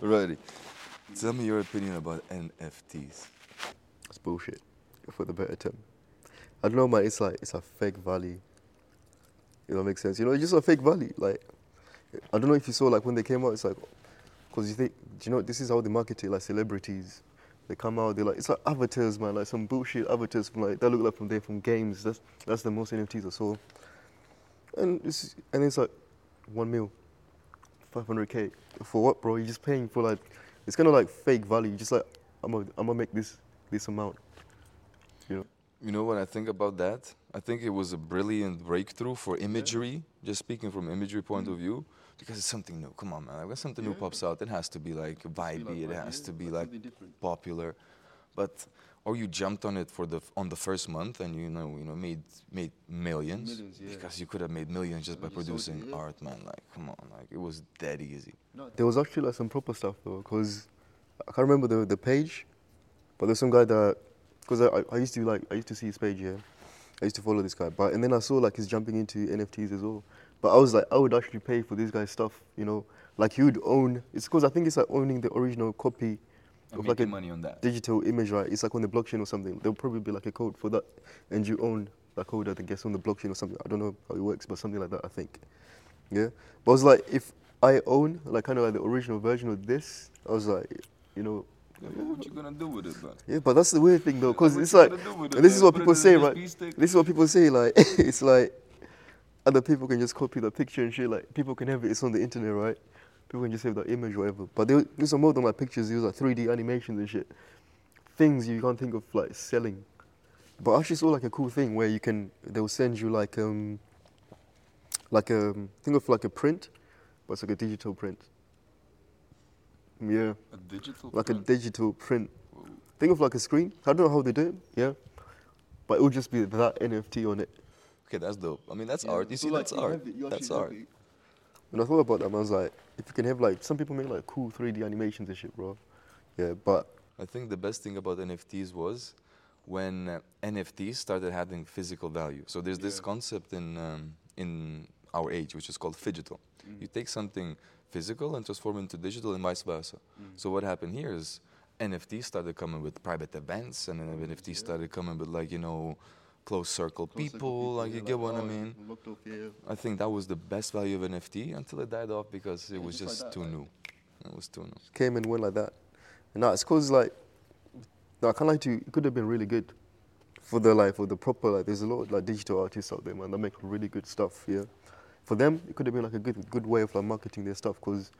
Alrighty. Tell me your opinion about NFTs. It's bullshit, for the better term. I don't know, man, it's like, it's a fake value. It don't make sense. You know, it's just a fake value. Like, I don't know if you saw, like, when they came out, it's like, because you think, do you know, this is how they market it, like celebrities. They come out, they're like, it's like avatars, man, like some bullshit avatars from like, that look like from there, from games. That's the most NFTs I saw. And it's like, $1 million, 500K. For what, bro? You're just paying for like, it's kind of like fake value. You're just like, I'm gonna make this amount, you know? You know what I think about that? I think it was a brilliant breakthrough for imagery, just speaking from imagery point of view, because it's something new. Come on, man. Like, when something new pops out, it has to be like vibey, it has to be like popular. But, or you jumped on it on the first month and you know made millions because you could have made millions just by producing art, man. Like, come on, like, it was dead easy. There was actually like some proper stuff though, because I can't remember the page, but there's some guy that, because I used to see his page, I used to follow this guy, but and then I saw like he's jumping into NFTs as well. But I was like, I would actually pay for this guy's stuff, you know, like you would own. It's because I think it's like owning the original copy of like a money on that digital image, right? It's like on the blockchain or something. There'll probably be like a code for that, and you own that code, I guess, on the blockchain or something. I don't know how it works, but something like that, I think. Yeah, but I was like, if I own like kind of like the original version of this, I was like, you know. Yeah, but what you gonna do with it, man? Yeah, but that's the weird thing though, because it's like, this is what people say, right? This is what people say, like, it's like, other people can just copy the picture and shit, like, people can have it, it's on the internet, right? People can just have that image or whatever. But there was more than like pictures, there was like 3D animations and shit. Things you can't think of like selling. But I actually saw like a cool thing where you can, they'll send you think of like a print, but it's like a digital print. Yeah. A digital like print? A digital print. Whoa. Think of like a screen. I don't know how they do it, but it would just be that NFT on it. Okay, that's dope. I mean, that's art. You so see, like, that's art. That's art. When I thought about that, man, I was like, if you can have like, some people make like cool 3D animations and shit, bro. Yeah, but. I think the best thing about NFTs was when NFTs started having physical value. So there's this concept in our age, which is called phygital. You take something physical and transform into digital and vice versa. So what happened here is NFTs started coming with private events, and then NFTs started coming with like, you know, close circle people, like you get what I mean? I think that was the best value of NFT until it died off because it was just like that, too new. It was too new. Came and went like that. No, it's cause like, no, I can't lie to you, it could have been really good for the like, for the proper, like there's a lot of like digital artists out there, man, that make really good stuff, For them, it could have been like a good way of like marketing their stuff because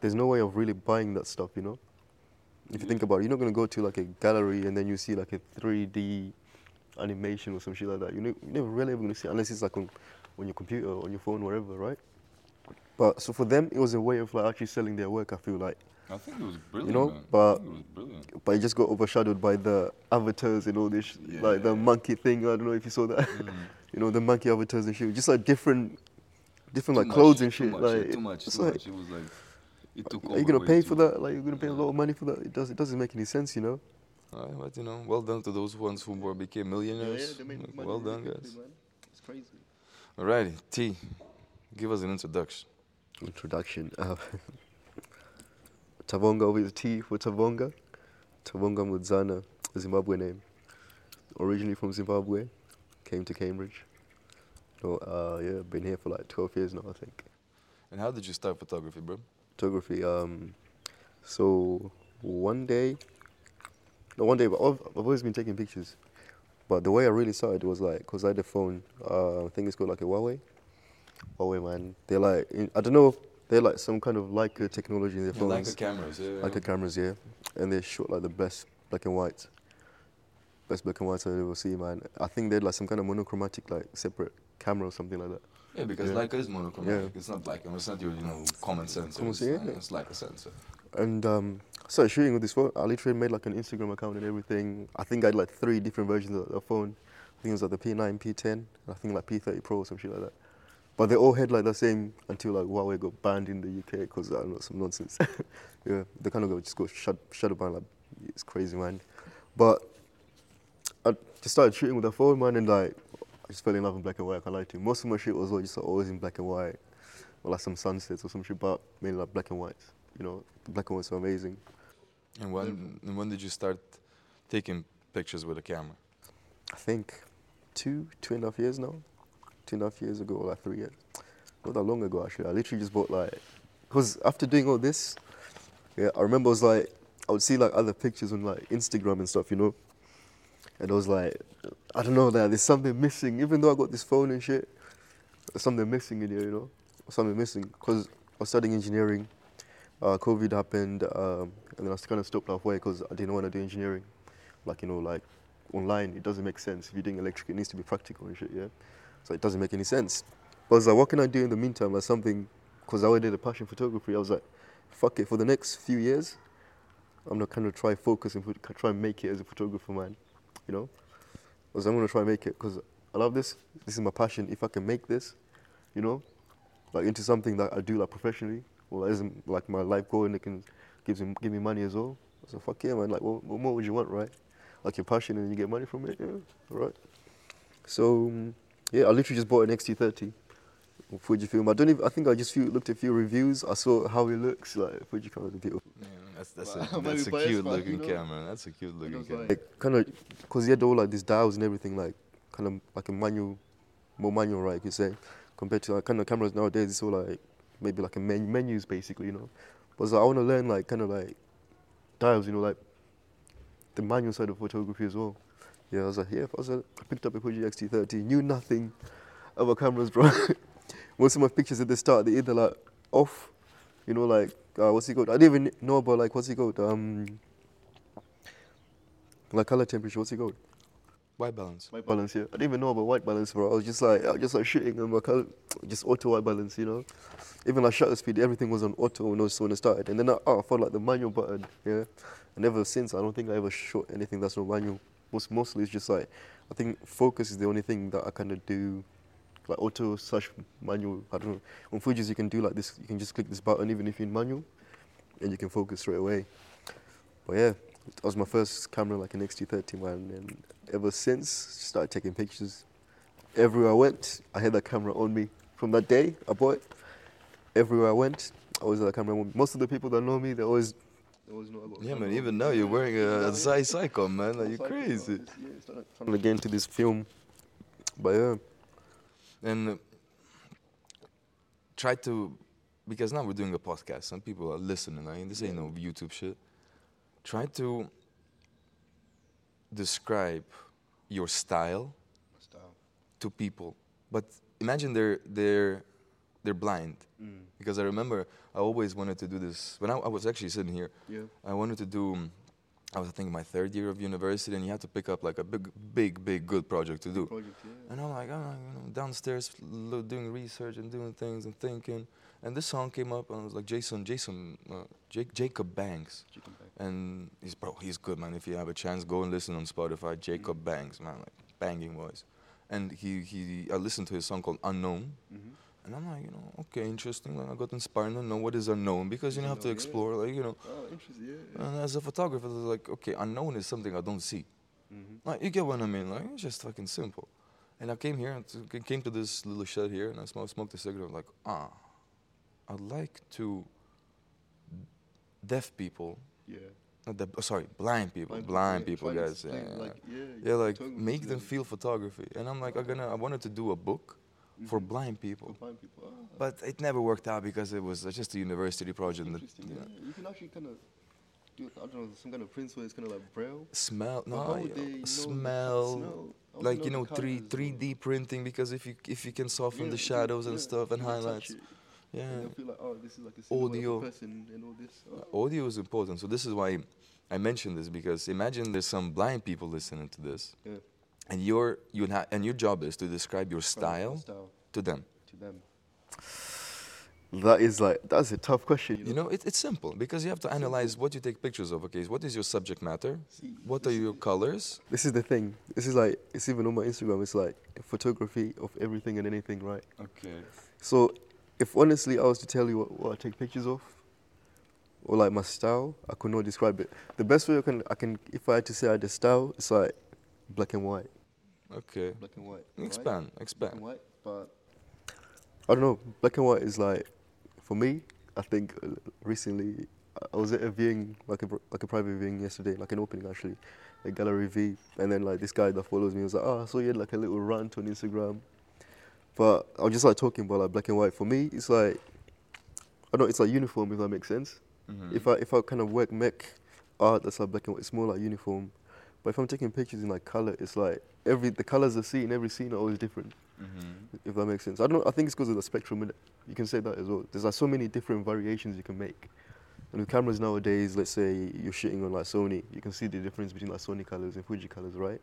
there's no way of really buying that stuff, you know? If you think about it, you're not going to go to like a gallery and then you see like a 3D animation or some shit like that. You're never really going to see it unless it's like on your computer or on your phone, whatever, right? But so for them, it was a way of like actually selling their work, I feel like. I think it was brilliant, you know, man. But it just got overshadowed by the avatars and all this, like the monkey thing. I don't know if you saw that. You know, the monkey avatars and shit. Just like different like clothes and shit. Like too much. It was like it took. Are you gonna pay for that? Like you're gonna pay a lot of money for that? It doesn't make any sense, you know. But you know, well done to those ones who became millionaires. Yeah, like, well done, guys. Man. It's crazy. Alrighty, T, give us an introduction. Tavonga with T for Tavonga. Tavonga Mudzana, a Zimbabwe name. Originally from Zimbabwe, came to Cambridge. Been here for like 12 years now, I think. And how did you start photography, bro? Photography, so but I've always been taking pictures. But the way I really started was like, because I had a phone, I think it's called like a Huawei. Huawei, man. They're like, I don't know, they're like some kind of Leica technology in their phones. Leica cameras, Leica cameras, And they shot like the best black and white. Best black and white I've ever seen, man. I think they had like some kind of monochromatic, like separate camera or something like that. Yeah, because Leica is monochromatic. Yeah. It's not black and it's not your, you know, common sensor. It's like a sensor. And so shooting with this phone, I literally made like an Instagram account and everything. I think I had like 3 different versions of the phone. I think it was like the P9, P10, and I think like P30 Pro or some shit like that. But they all had like the same until like Huawei got banned in the UK because I don't know, some nonsense. They kind of got shut up and like, it's crazy, man. But I just started shooting with the phone, man, and like, I just fell in love in black and white, I can't lie to you. Most of my shit was always in black and white. or like some sunsets or some shit, but mainly like black and whites. You know, the black and whites are amazing. And when did you start taking pictures with a camera? I think two and a half years now. 2.5 years ago, or like 3 years. Not that long ago, actually. I literally just bought like, because after doing all this, yeah, I remember I was like, I would see like other pictures on like Instagram and stuff, you know? And I was like, I don't know, there's something missing. Even though I got this phone and shit, there's something missing in here, you know? Something missing, because I was studying engineering. COVID happened, and then I kind of stopped halfway because I didn't want to do engineering. Like, you know, like online, it doesn't make sense. If you're doing electric, it needs to be practical and shit, yeah? So it doesn't make any sense. But I was like, what can I do in the meantime? Like something, because I already did a passion photography. I was like, fuck it, for the next few years, I'm not going to try focus and try and make it as a photographer, man. You know? Because I'm going to try and make it because I love this. This is my passion. If I can make this, you know, like into something that I do like professionally, or well, isn't like my life goal and it can give me money as well. So fuck yeah, man. Like, what more would you want, right? Like your passion and you get money from it, yeah, right? So yeah, I literally just bought an X-T30. Fujifilm. I think I just looked at a few reviews. I saw how it looks like. Fujifilm is beautiful. Yeah, that's a cute looking camera. That's a cute looking camera. Like, kind of, because he had all like these dials and everything, like kind of like a manual, more manual, right? You could say, compared to like, kind of cameras nowadays, it's all like maybe like a menus basically, you know. But like, I want to learn like kind of like dials, you know, like the manual side of photography as well. Yeah, I was like, yeah, I picked up a Fuji X-T30, knew nothing about cameras, bro. Most of my pictures at the start, they're either like off, you know, like, what's it called? I didn't even know about like, what's it called? Like color temperature, what's it called? White balance. White balance, yeah. I didn't even know about white balance, bro. I was just like shooting on my color, just auto white balance, you know? Even like shutter speed, everything was on auto when I started. And then I found like the manual button, yeah? And ever since, I don't think I ever shot anything that's not manual. Mostly it's just like, I think focus is the only thing that I kind of do like auto slash manual, I don't know. On Fuji's you can do like this, you can just click this button even if you're in manual, and you can focus straight away. But yeah, that was my first camera, like an X-T30, man, and ever since, started taking pictures. Everywhere I went, I had that camera on me. From that day, I bought it. Everywhere I went, I always had that camera on me. Most of the people that know me, they always know about it. Yeah, man, even now you're wearing a Zeiss icon, man, like you're crazy. Yeah, it's like trying to get into this film, but yeah. And try to, because now we're doing a podcast, some people are listening, I mean, this ain't no YouTube shit. Try to describe your style to people. But imagine they're blind. Mm. Because I remember I always wanted to do this, when I was actually sitting here, yeah. I wanted to do, I was I think my third year of university, and you had to pick up like a big good project to do. Yeah. And I'm like, downstairs doing research and doing things and thinking, and this song came up, and I was like, Jacob Banks, and he's good, man. If you have a chance, go and listen on Spotify, Jacob Banks, man, like banging voice. And I listened to his song called Unknown, and I'm like, okay, interesting. Like, I got inspired. I don't know what is unknown because you have to explore, like, Oh, interesting, yeah. And as a photographer, it's like, okay, unknown is something I don't see. Mm-hmm. Like, you get what I mean? Like, it's just fucking simple. And I came here, and came to this little shed here, and I smoked a cigarette. I'm like, I'd like to deaf people. Yeah. Blind people, guys. Make them feel photography. And I'm like, I wanted to do a book. For blind people. But it never worked out because it was just a university project. Interesting, yeah. You can actually kind of do, I don't know, some kind of prints where it's kind of like braille. Smell. Like, 3D printing, because if you can soften the shadows and stuff and highlights. Yeah. And feel like, this is like a audio. Person and all this. Audio is important. So this is why I mentioned this, because imagine there's some blind people listening to this. Yeah. And your job is to describe your style to them. That's a tough question. It's simple because you have to analyze what you take pictures of. Okay, what is your subject matter? What are your colors? This is the thing. This is like, it's even on my Instagram. It's like photography of everything and anything, right? Okay. So, if honestly I was to tell you what I take pictures of, or like my style, I could not describe it. The best way I can, if I had to say I had a style, it's like black and white. Okay. Black and white. Expand. Black and white, but I don't know, black and white is like, for me, I think recently, I was at a viewing, like a private viewing yesterday, like an opening actually, at Gallery V, and then like this guy that follows me was like, oh, I saw you had like a little rant on Instagram. But I'm just like talking about like black and white. For me, it's like, I don't know, it's like uniform, if that makes sense. Mm-hmm. If I kind of make art that's like black and white, it's more like uniform. But if I'm taking pictures in like color, it's like the colors I see in every scene are always different. Mm-hmm. If that makes sense. I don't know, I think it's because of the spectrum in it. You can say that as well. There's like so many different variations you can make. And with cameras nowadays, let's say you're shooting on like Sony, you can see the difference between like Sony colors and Fuji colors, right?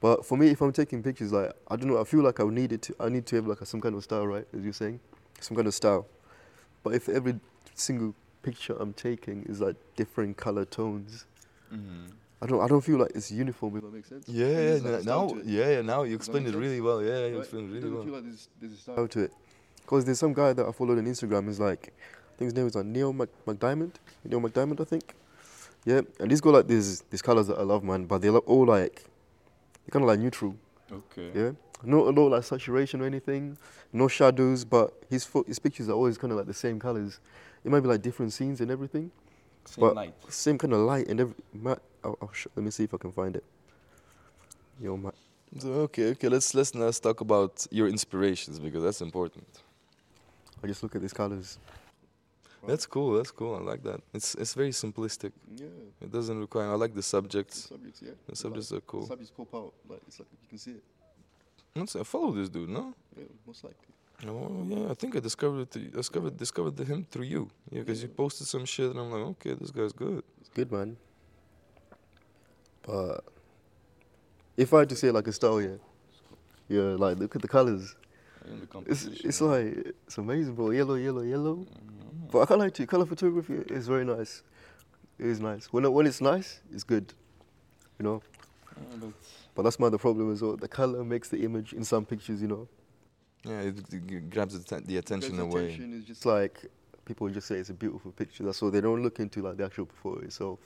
But for me, if I'm taking pictures, like, I don't know, I feel like I need to have like some kind of style, right? As you're saying, some kind of style. But if every single picture I'm taking is like different color tones, mm-hmm. I don't feel like it's uniform, if that makes sense. Now you explained it really well. Yeah, you explained it really well. I feel like there's a style to it. Because there's some guy that I followed on Instagram, is like, I think his name is like Neil Mac Diamond, I think. Yeah, and he's got like these colors that I love, man, but they're all like, they're kind of like neutral. Okay. Yeah, no like saturation or anything, no shadows, but his pictures are always kind of like the same colors. It might be like different scenes and everything. Same light. Same kind of light and everything. Let me see if I can find it. Yo, Matt. Okay, let's talk about your inspirations, because that's important. I just look at these colors. That's cool. I like that. It's very simplistic. Yeah. It doesn't require. I like the subjects. The subjects are cool. The subjects pop out. Like, it's like you can see it. I follow this dude, no? Yeah, most likely. Oh yeah, I think I discovered him through you. Yeah, because you posted some shit, and I'm like, okay, this guy's good. It's good, man. But if I had to say like a style, yeah, like look at the colors. It's like, it's amazing, bro. Yellow. Mm-hmm. But I can't lie to you, color photography is very nice. It is nice. When it's nice, it's good, you know. But that's my other problem as well. The color makes the image in some pictures, you know. Yeah, it grabs the attention away. The attention is just like, people just say it's a beautiful picture. That's all. They don't look into like the actual photo itself.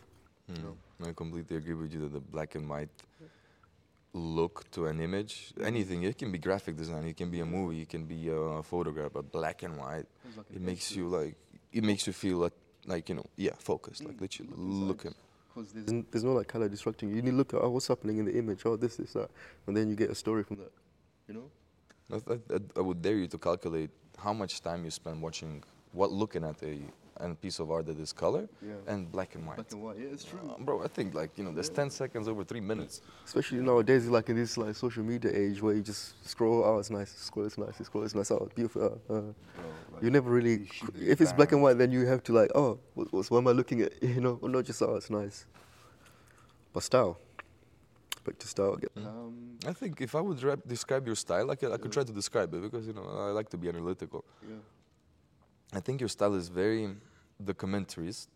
Mm. No. I completely agree with you that the black and white look to an image, anything, it can be graphic design, it can be a movie, it can be a photograph, but black and white, like it makes you feel like you know, yeah, focused, like literally looking. Because there's no like color distracting you. You need to look at what's happening in the image, this, that, and then you get a story from that, you know. I would dare you to calculate how much time you spend looking at a piece of art that is color and black and white. Black and white, yeah, it's true. Bro, I think like, you know, there's 10 seconds over 3 minutes. Especially nowadays, like in this like social media age where you just scroll, oh, it's nice, oh, beautiful. Bro, like, you never really, if it's black and white, then you have to like, oh, what am I looking at, you know, or not just, oh, it's nice. But style. Back to style again. I think if I would describe your style, I could try to describe it because, you know, I like to be analytical. Yeah. I think your style is very documentarist,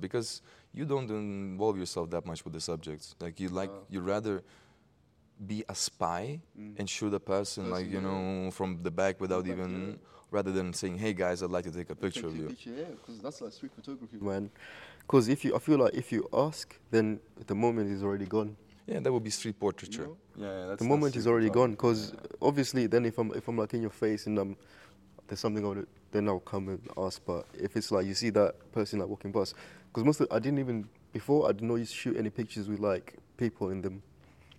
because you don't involve yourself that much with the subjects. Like you rather be a spy and shoot a person, from the back without rather than saying, "Hey guys, I'd like to take a picture of you." Because that's like street photography, man. Because I feel like if you ask, then the moment is already gone. Yeah, that would be street portraiture. You know? The moment is already gone. Because obviously, then if I'm like in your face and there's something on it, then I'll come and ask. But if it's like you see that person like walking past, because I didn't always shoot any pictures with like people in them,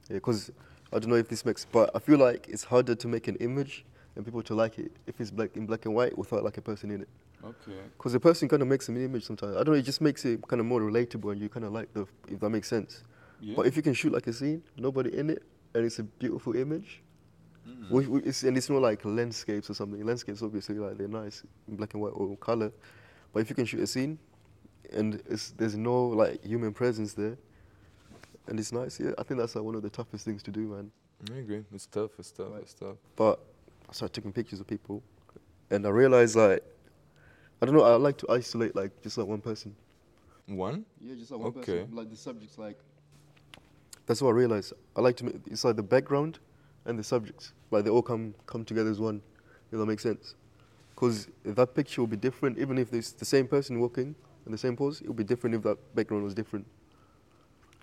because I don't know if this makes. But I feel like it's harder to make an image and people to like it if it's black and white without like a person in it. Okay. Because the person kind of makes an image sometimes. I don't know. It just makes it kind of more relatable, and you kind of like if that makes sense. Yeah. But if you can shoot like a scene, nobody in it, and it's a beautiful image. Mm-hmm. And it's not like landscapes or something. Landscapes, obviously, like they're nice in black and white or color. But if you can shoot a scene and there's no like human presence there, and it's nice, yeah, I think that's like one of the toughest things to do, man. I agree. It's tough. But I started taking pictures of people, and I realized like, I don't know, I like to isolate like just like one person. One? Yeah, just like one person. Like the subjects, like. That's what I realized. I like to make, it's like the background and the subjects, like they all come together as one, if that makes sense. Because that picture will be different, even if it's the same person walking in the same pose, it will be different if that background was different,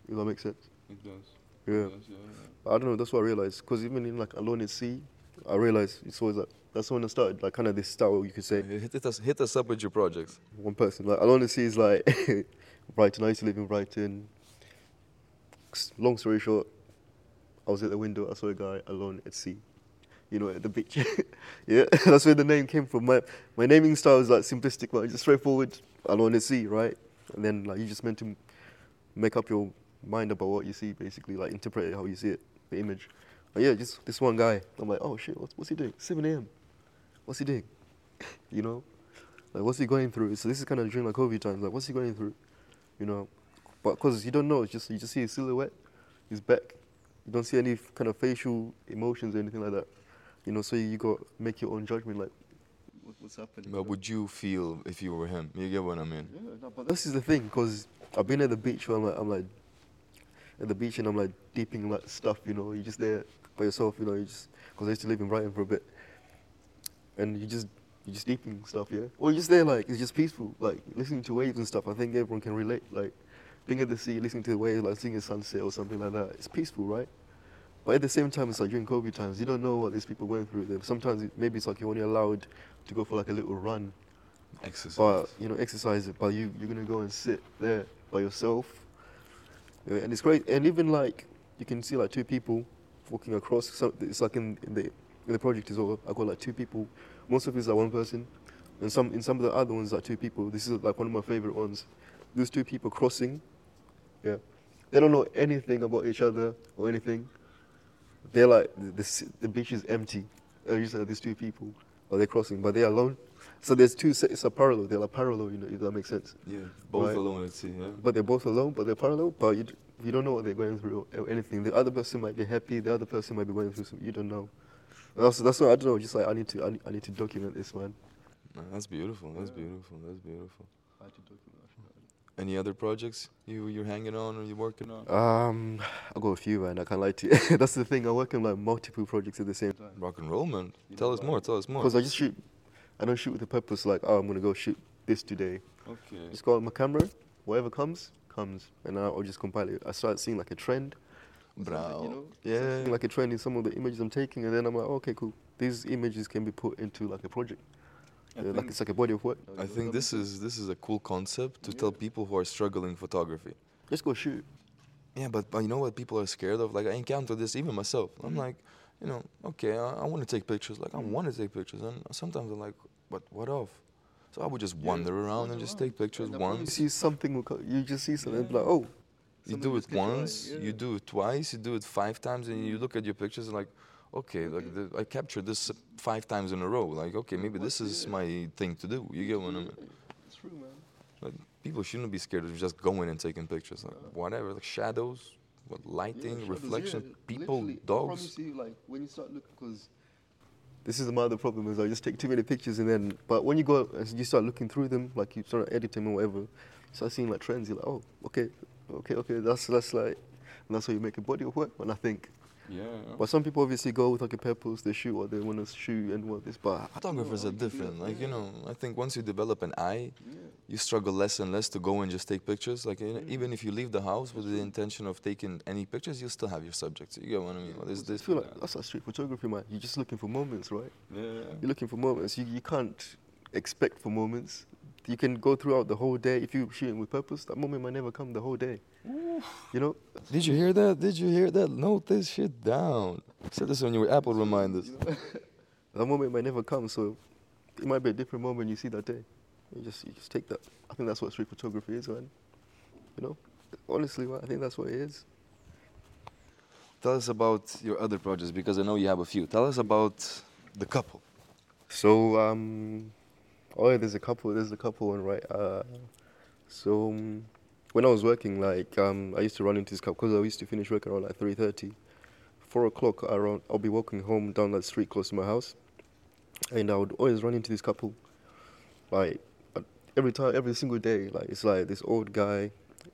if that makes sense. It does. Yeah. But I don't know, that's what I realized, because even in like Alone in Sea, I realised it's always like, that's when I started, like, kind of this style, you could say. Hit us up with your projects. One person, like, Alone in the Sea is like, Brighton, I used to live in Brighton. Long story short, I was at the window, I saw a guy alone at sea, you know, at the beach. Yeah, that's where the name came from. My naming style is like simplistic, like just straightforward, Alone at sea, right? And then like you just meant to make up your mind about what you see, basically, like interpret it how you see it, the image. But yeah, just this one guy. I'm like, oh shit, what's he doing? 7 a.m. What's he doing? You know, like what's he going through? So this is kind of during like COVID times. Like what's he going through? You know, but because you don't know, it's just you just see his silhouette, his back. You don't see any kind of facial emotions or anything like that. You know, so you got make your own judgment, like what's happening. But would you feel if you were him? You get what I mean? Yeah, no, but this is the thing, because I've been at the beach where I'm like at the beach and I'm like deeping like stuff, you know. You're just there by yourself, you know. You just because I used to live in Brighton for a bit, and you just deeping stuff, yeah. Or you're just there, like it's just peaceful, like listening to waves and stuff. I think everyone can relate, like being at the sea, listening to the waves, like seeing a sunset or something like that. It's peaceful, right? But at the same time, it's like during COVID times, you don't know what these people went through. Sometimes maybe it's like you're only allowed to go for like a little run. Exercise. But, you know, exercise it. But you're going to go and sit there by yourself. Yeah, and it's great. And even like, you can see like two people walking across. So it's like in the project is all, I've got like two people. Most of it's like one person. And in some of the other ones, like two people. This is like one of my favorite ones. These two people crossing. Yeah. They don't know anything about each other or anything. They're like, the beach is empty. These two people, they're crossing, but they're alone. So there's two, it's a parallel. They're like parallel, you know, if that makes sense. Yeah, both right? Alone at sea, yeah. But they're both alone, but they're parallel, but you don't know what they're going through or anything. The other person might be happy, the other person might be going through something, you don't know. That's what I don't know, just like, I need to document this, man. That's beautiful, that's beautiful. I had to document that. Any other projects you're hanging on or you're working on? I got a few, man. I can't lie to you. That's the thing. I work on like multiple projects at the same time. Rock and roll, man. Tell us more. Because I just shoot. I don't shoot with a purpose. Like, oh, I'm gonna go shoot this today. Okay. Just go on my camera. Whatever comes, and I'll just compile it. I start seeing like a trend. Bro. You know? Yeah. Like a trend in some of the images I'm taking, and then I'm like, oh, okay, cool. These images can be put into like a project. Yeah, like it's like a body of work. I think this is a cool concept to tell people who are struggling in photography. Just go shoot. Yeah, but you know what people are scared of? Like, I encounter this even myself. I'm like, you know, okay, I want to take pictures. Like, I want to take pictures. And sometimes I'm like, but what of? So I would just wander around and just take pictures once. You just see something, like, oh. You do it once, you do it twice, you do it 5 times, and you look at your pictures and like, okay, like I captured this 5 times in a row. Like, okay, maybe this is my thing to do. You get what I mean? It's true, man. Like, people shouldn't be scared of just going and taking pictures. Like, whatever, like shadows, lighting, reflection, people, dogs. I promise you, like, when you start looking, because this is my other problem is I just take too many pictures and then, but when you go, as you start looking through them, like you start editing or whatever, you start seeing like trends. You're like, oh, okay, that's like, and that's how you make a body of work. And I think. Yeah, yeah. But some people obviously go with like a purpose, they shoot what they want to shoot and what this, but photographers are different. Like, you know, I think once you develop an eye, you struggle less and less to go and just take pictures. Like, you know, even if you leave the house with the intention of taking any pictures, you still have your subjects. You get what I mean? Well, I feel like that's like street photography, man. You're just looking for moments, right? Yeah. You're looking for moments. You can't expect for moments. You can go throughout the whole day. If you're shooting with purpose, that moment might never come the whole day. Ooh. You know? Did you hear that? Note this shit down. Set this on your Apple reminders. That moment might never come, so it might be a different moment you see that day. You just take that. I think that's what street photography is, man. You know? Honestly, man, I think that's what it is. Tell us about your other projects, because I know you have a few. Tell us about the couple. So, oh, yeah, there's a couple one, right? So when I was working, like, I used to run into this couple, because I used to finish work around, like, 3:30. 4 o'clock, I'll be walking home down that street close to my house, and I would always run into this couple. Like, every single day, like, it's, like, this old guy,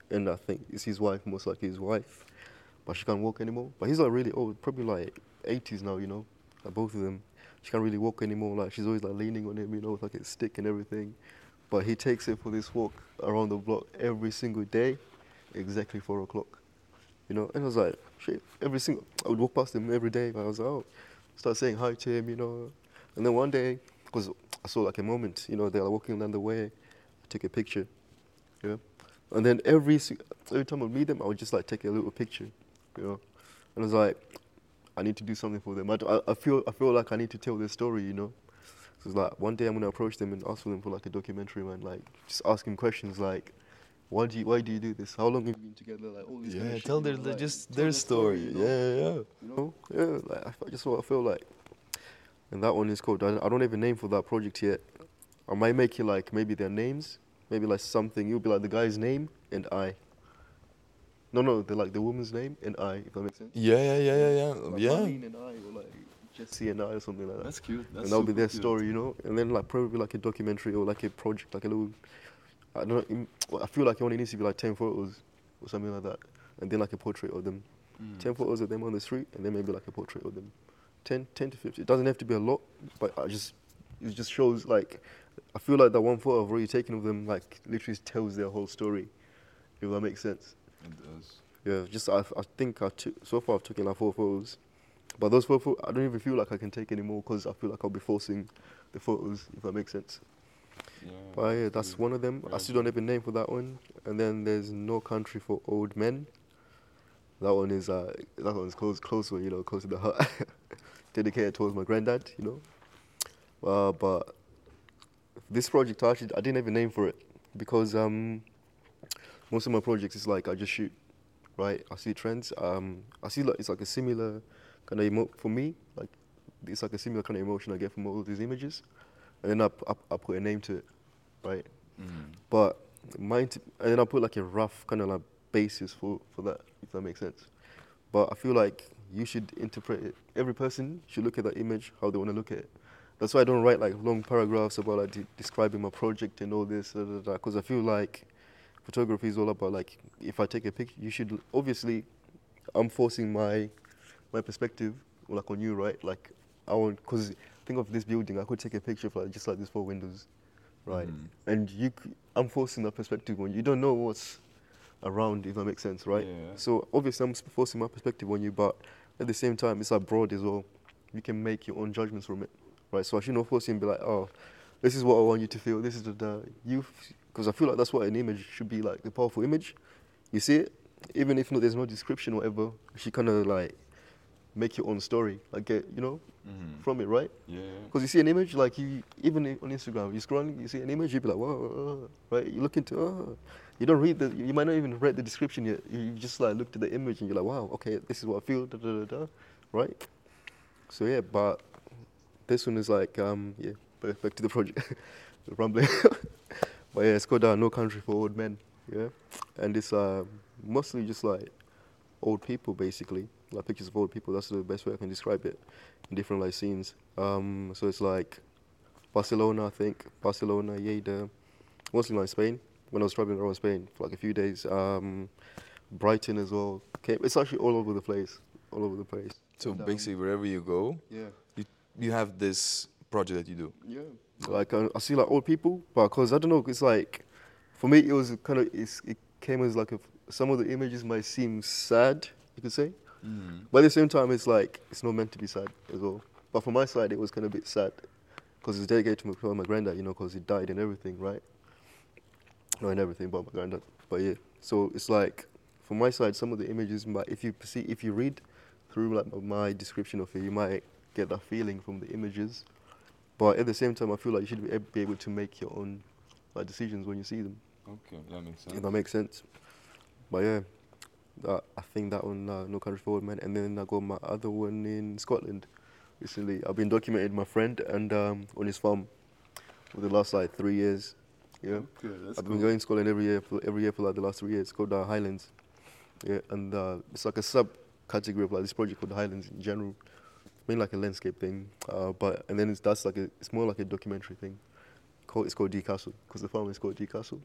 and I think it's his wife, most likely his wife, but she can't walk anymore. But he's, like, really old, probably, like, 80s now, you know, like, both of them. She can't really walk anymore, like she's always like leaning on him, you know, with like a stick and everything. But he takes her for this walk around the block every single day, exactly 4 o'clock. You know, and I was like, shit, I would walk past him every day, but I was like, oh, start saying hi to him, you know. And then one day, because I saw like a moment, you know, they were walking down the way, I took a picture, you know. And then every time I meet them, I would just like take a little picture, you know. And I was like, I need to do something for them. I feel like I need to tell their story, you know. So it's like one day I'm gonna approach them and ask them for like a documentary, man. Like just asking questions like, why do you do this? How long have you been together? Like all these. Yeah, tell their like, just tell their story. You know? Yeah, yeah. You know, yeah. Like I feel like, and that one is called. I don't have a name for that project yet. I might make it like maybe their names, maybe like something. You'll be like the guy's name and I. No, they're like the woman's name and I, if that makes sense. Yeah. Like Marlene and I, or like Jesse and I, or something like that. That's cute. That's and that'll be their story, you know. And then like probably like a documentary or like a project, like a little. I don't know. I feel like it only needs to be like 10 photos or something like that, and then like a portrait of them. 10 photos of them on the street, and then maybe like a portrait of them. 10 to 50. It doesn't have to be a lot, but it just shows like. I feel like that one photo I've already taken of them like literally tells their whole story, if that makes sense. It does. Yeah, just I think so far I've taken like 4 photos, but those 4 photos I don't even feel like I can take anymore because I feel like I'll be forcing the photos, if that makes sense. Yeah, but yeah, that's one of them. Crazy. I still don't have a name for that one. And then there's No Country for Old Men. That one's closer, you know, close to the heart. Dedicated towards my granddad, you know. But this project I didn't have a name for it because most of my projects is like I just shoot, right? I see trends. I see like it's like a similar kind of for me. Like it's like a similar kind of emotion I get from all these images, and then I put a name to it, right? Mm. But and then I put like a rough kind of like basis for that, if that makes sense. But I feel like you should interpret it. Every person should look at that image how they want to look at it. That's why I don't write like long paragraphs about like describing my project and all this, because I feel like. Photography is all about like, if I take a picture, you should, obviously, I'm forcing my perspective like on you, right? Like I want, cause think of this building, I could take a picture of like, just like these 4 windows, right? Mm. And I'm forcing that perspective on you. You don't know what's around, if that makes sense, right? Yeah. So obviously I'm forcing my perspective on you, but at the same time, it's like broad as well. You can make your own judgments from it, right? So I shouldn't force you and be like, oh, this is what I want you to feel, this is because I feel like that's what an image should be like, a powerful image. You see it, even if there's no description or whatever, you should kind of like make your own story, like get, you know, from it, right? Yeah. Because you see an image, like you, even on Instagram, you're scrolling, you see an image, you'd be like, whoa, right? You look into, you don't read you might not even read the description yet. You just like looked at the image and you're like, wow, okay, this is what I feel, right? So yeah, but this one is like, back to the project, the rumbling. But yeah, it's called No Country for Old Men, yeah? And it's mostly just like old people, basically. Like pictures of old people, that's the best way I can describe it, in different like scenes. So it's like Barcelona, I think. Barcelona, Lleida, mostly like Spain. When I was traveling around Spain for like a few days. Brighton as well. It's actually all over the place. So basically wherever you go, yeah, you have this project that you do? Yeah. Like I see like old people, but because I don't know, it's like for me it was kind of it came as like some of the images might seem sad, you could say, but at the same time it's like it's not meant to be sad as well. But from my side it was kind of a bit sad because it's dedicated to my granddad, you know, because he died and everything, right? Not and everything, but my granddad. But yeah, so it's like from my side some of the images might, if you read through like my description of it, you might get that feeling from the images. But at the same time, I feel like you should be able to make your own like decisions when you see them. Okay, that makes sense. If that makes sense. But yeah, I think that one, No Country for Old Men. And then I got my other one in Scotland recently. I've been documenting my friend and on his farm for the last like 3 years. Yeah, okay, that's I've been going to Scotland every year for like the last 3 years. It's called Highlands. Yeah, and it's like a subcategory of like this project called Highlands in general. Mainly like a landscape thing, but it's more like a documentary thing. It's called D-Castle because the farm is called D-Castle,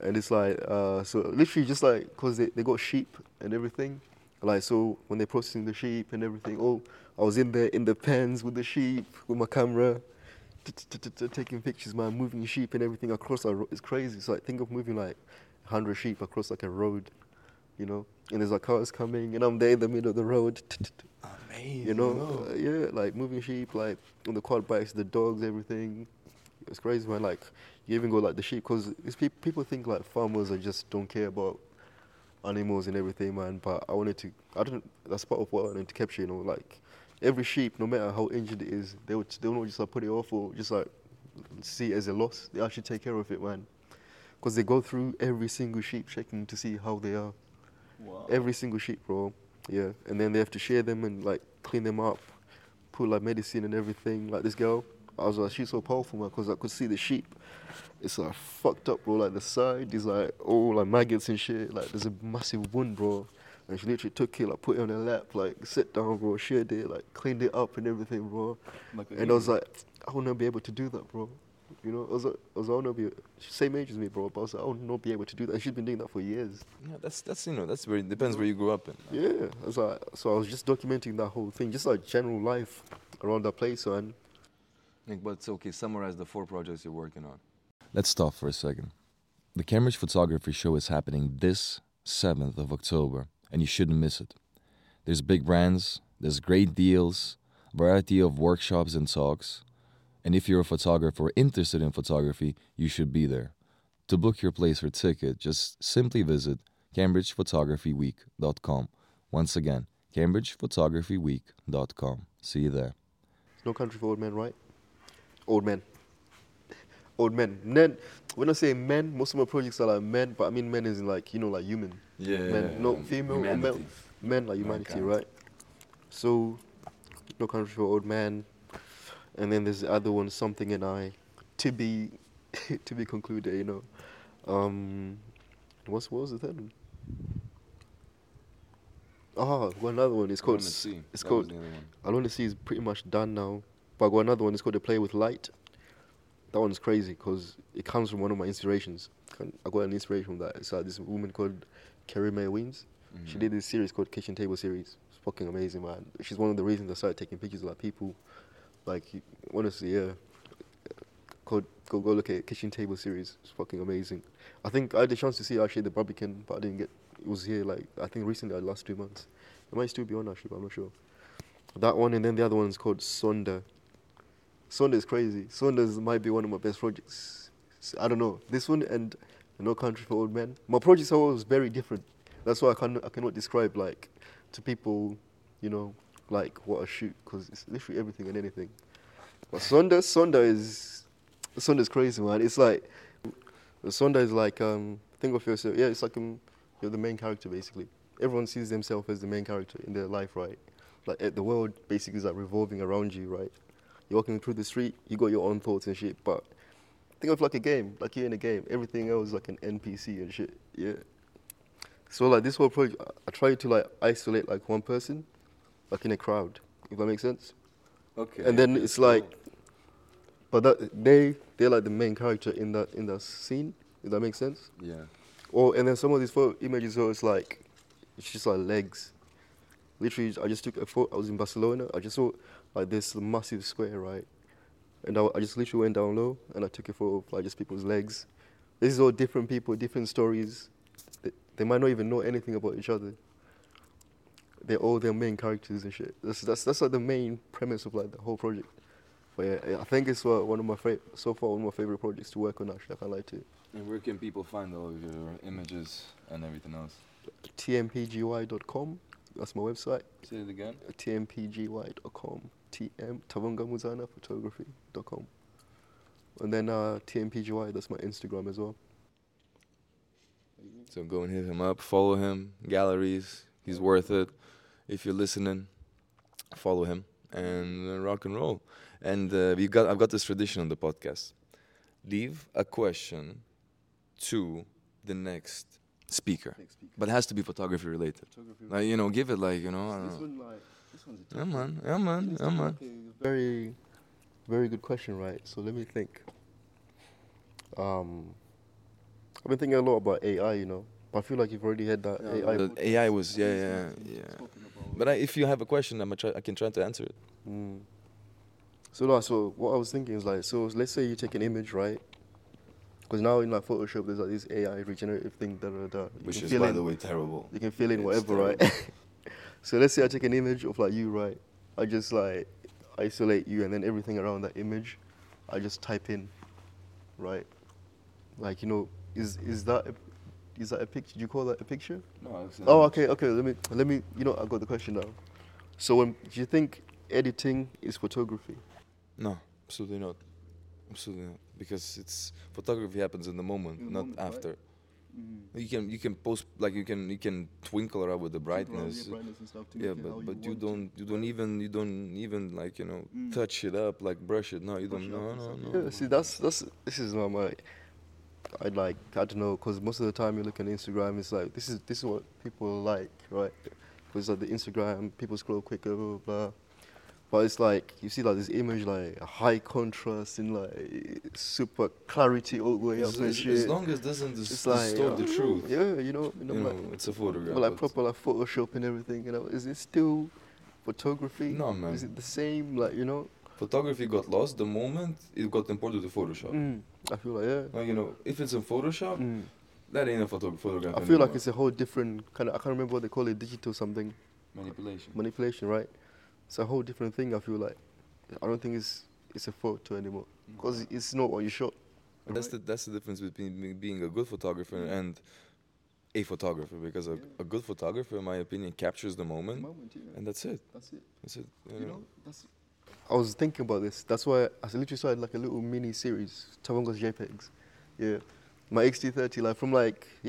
and it's like so literally just like because they got sheep and everything, like so when they're processing the sheep and everything. Oh, I was in there in the pens with the sheep with my camera, taking pictures, man, moving sheep and everything across. It's crazy. So like think of moving like 100 sheep across like a road, you know, and there's a car's coming, and I'm there in the middle of the road. Amazing. You know, yeah, like moving sheep, like on the quad bikes, the dogs, everything. It's crazy, man. Like you even go like the sheep, because people think like farmers are just don't care about animals and everything, man. But I wanted to, that's part of what I wanted to capture, you know, like every sheep, no matter how injured it is, they will not just like put it off or just like see it as a loss. They actually take care of it, man. Because they go through every single sheep, checking to see how they are. Wow. Every single sheep, bro. Yeah. And then they have to shear them and like clean them up, put like medicine and everything. Like this girl, I was like, she's so powerful, man, because I could see the sheep. It's like fucked up, bro. Like the side is like all like maggots and shit. Like there's a massive wound, bro. And she literally took it, like put it on her lap, like sit down, bro, sheared it, like cleaned it up and everything, bro. Like and I was like, I will not be able to do that, bro. You know, I will not be, she's same age as me, bro, but I was like, I will not be able to do that. She's been doing that for years. Yeah, that's you know, that's where it depends where you grew up in. Like. Yeah, I was like, so I was just documenting that whole thing, just like general life around that place, man. Nick, but it's okay, summarize the 4 projects you're working on. Let's stop for a second. The Cambridge Photography Show is happening this 7th of October, and you shouldn't miss it. There's big brands, there's great deals, variety of workshops and talks, and if you're a photographer interested in photography, you should be there. To book your place or ticket, just simply visit cambridgephotographyweek.com. Once again, cambridgephotographyweek.com. See you there. No Country for Old Men, right? Old men. Old men. Men. When I say men, most of my projects are like men, but I mean men is like, you know, like human. Yeah. Men, yeah, not female, men like humanity, right? So, No Country for Old Men. And then there's the other one, Something and I, to be concluded, you know. What was the third one? Oh, got another one. It's called Alone in Sea is pretty much done now. But I got another one, it's called A Play With Light. That one's crazy because it comes from one of my inspirations. I got an inspiration from that. It's like this woman called Carrie Mae Weems. Mm-hmm. She did this series called Kitchen Table Series. It's fucking amazing, man. She's one of the reasons I started taking pictures of like people. Like, honestly, yeah. Go look at Kitchen Table Series. It's fucking amazing. I think I had the chance to see actually the Barbican, but I didn't get, it was here like, I think recently, the last 2 months. It might still be on actually, but I'm not sure. That one, and then the other one's called Sonder. Sonder is crazy. Sonder might be one of my best projects. I don't know. This one and No Country for Old Men. My projects are always very different. That's why I cannot describe like to people, you know, like what I shoot because it's literally everything and anything. But Sonder is crazy, man. It's like Sonder is like think of yourself. Yeah, it's like you're the main character basically. Everyone sees themselves as the main character in their life, right? Like the world basically is like revolving around you, right? You're walking through the street, you got your own thoughts and shit, but think of like a game, like you're in a game. Everything else is like an NPC and shit, yeah. So like this whole project, I try to like isolate like one person, like in a crowd, if that makes sense. Okay. And then it's like, but that, they're like the main character in that scene, if that makes sense. Yeah. Or, and then some of these photo images, so it's like, it's just like legs. Literally, I just took a photo, I was in Barcelona, I just saw like this massive square, right? And I just literally went down low and I took a photo of like just people's legs. This is all different people, different stories. They might not even know anything about each other. They're all their main characters and shit. That's like the main premise of like the whole project. But yeah, I think it's one of my favorite projects to work on actually, I can't lie to you. And where can people find all of your images and everything else? TMPGY.com. That's my website. Say it again. TMPGY.com. Tavonga Mudzana Photography.com. And then TMPGY, that's my Instagram as well. So go and hit him up, follow him, galleries, he's worth it. If you're listening, follow him and rock and roll. And I've got this tradition on the podcast. Leave a question to the next speaker, but it has to be photography related. Like, you know, give it like, you know. This one's a tough one. Yeah, man. Okay, very, very good question, right? So let me think. I've been thinking a lot about AI, you know, but I feel like you've already had that AI. The AI was, yeah. But if you have a question, I can try to answer it. Mm. So what I was thinking is like, so let's say you take an image, right? Because now in like Photoshop, there's like this AI regenerative thing, which is, by the way, terrible. You can fill in whatever, right? So let's say I take an image of like you, right? I just like isolate you, and then everything around that image, I just type in, right? Like, you know, is that a picture? Do you call that a picture? No, it's not. Oh, okay. Let me. You know, I got the question now. So, do you think editing is photography? No, absolutely not. Absolutely not. Because it's photography happens in the moment, not after. Right? Mm-hmm. You can post, like, you can twinkle around with the brightness. Yeah, brightness and stuff to make it how you don't even like, you know, touch it up, like brush it. No, you brush don't. No. Yeah, see, this is not my. I don't know, because most of the time you look at Instagram, it's like this is what people like, right? Because like the Instagram, people scroll quicker, blah blah blah. But it's like you see like this image, like high contrast and like super clarity all the way up and shit. As long as it doesn't distort the truth. Yeah, you know like, it's a photograph. But like proper like Photoshop and everything, you know, is it still photography? No, man. Is it the same, like, you know? Photography got lost the moment it got imported to Photoshop. I feel like, yeah. Like, you know, if it's in Photoshop, that ain't a photograph. I feel anymore. Like it's a whole different kind of, I can't remember what they call it, digital something. Manipulation, right? It's a whole different thing, I feel like. I don't think it's a photo anymore, because it's not what you shot. Right? That's the difference between being a good photographer and a photographer, because a good photographer, in my opinion, captures the moment yeah. And that's it. That's it. You know, that's it. I was thinking about this. That's why I literally started like a little mini series, Tavonga's JPEGs. Yeah, my X-T30, like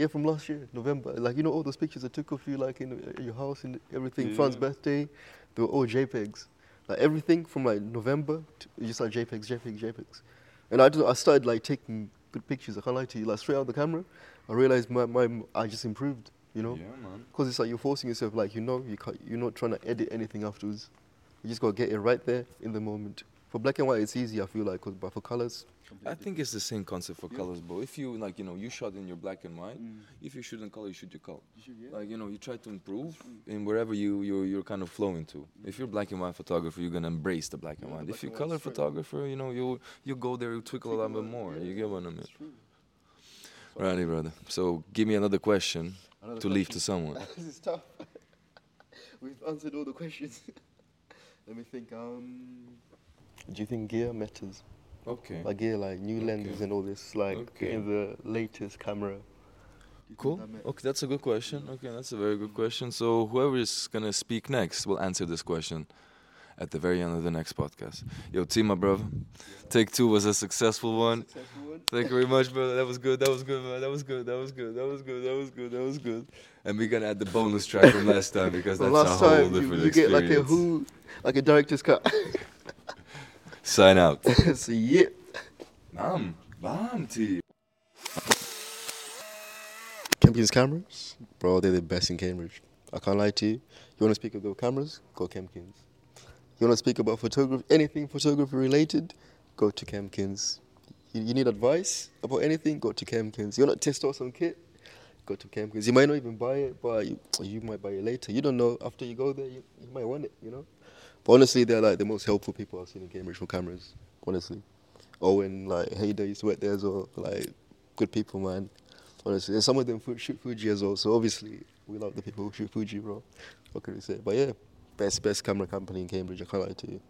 from last year, November. Like, you know, all those pictures I took of you, like in your house and everything. Yeah. Fran's birthday, they were all JPEGs. Like everything from like November, to just like JPEGs. And I started like taking good pictures. I can't lie to you. Like straight out the camera, I realized I just improved. You know, yeah, man. Because it's like you're forcing yourself. Like, you know, you're not trying to edit anything afterwards. You just got to get it right there in the moment. For black and white, it's easy, I feel like, but for colors... I think it's the same concept for colors, bro. If you, like, you know, you shot in your black and white, if you shoot in color, you shoot your color. Like, you know, you try to improve in wherever you're kind of flowing to. If you're black and white photographer, you're going to embrace the black and white. If you're color photographer, you know, you go there, you twinkle a lot more. You get what I mean? Righty, brother. So, give me another question to leave to someone. This is tough. We've answered all the questions. Let me think. Do you think gear matters? Okay. Like gear, like new lenses and all this, like in the latest camera. Cool. Okay, that's a good question. Okay, that's a very good question. So whoever is gonna speak next will answer this question at the very end of the next podcast. Yo, T, my brother. Yeah. Take two was a successful one. Thank you very much, brother. That was good. And we're gonna add the bonus track from last time, because that's a whole different experience. You get like a who, like a director's cut. Sign out. So yeah. Bam, T. Kempkins cameras, bro, they're the best in Cambridge. I can't lie to you. You wanna speak about cameras? Go Kempkins. You wanna speak about photography, anything photography related? Go to Kempkins. You need advice about anything? Go to Kempkins. You want to test out some kit? Go to Kempkins. You might not even buy it, but you might buy it later. You don't know. After you go there, you might want it, you know? But honestly, they're like the most helpful people I've seen in Cambridge for cameras, honestly. Owen, like, Hayda used to work there as well. Like, good people, man. Honestly. And some of them shoot Fuji as well. So obviously, we love the people who shoot Fuji, bro. What can we say? But yeah, best camera company in Cambridge, I can't lie to you.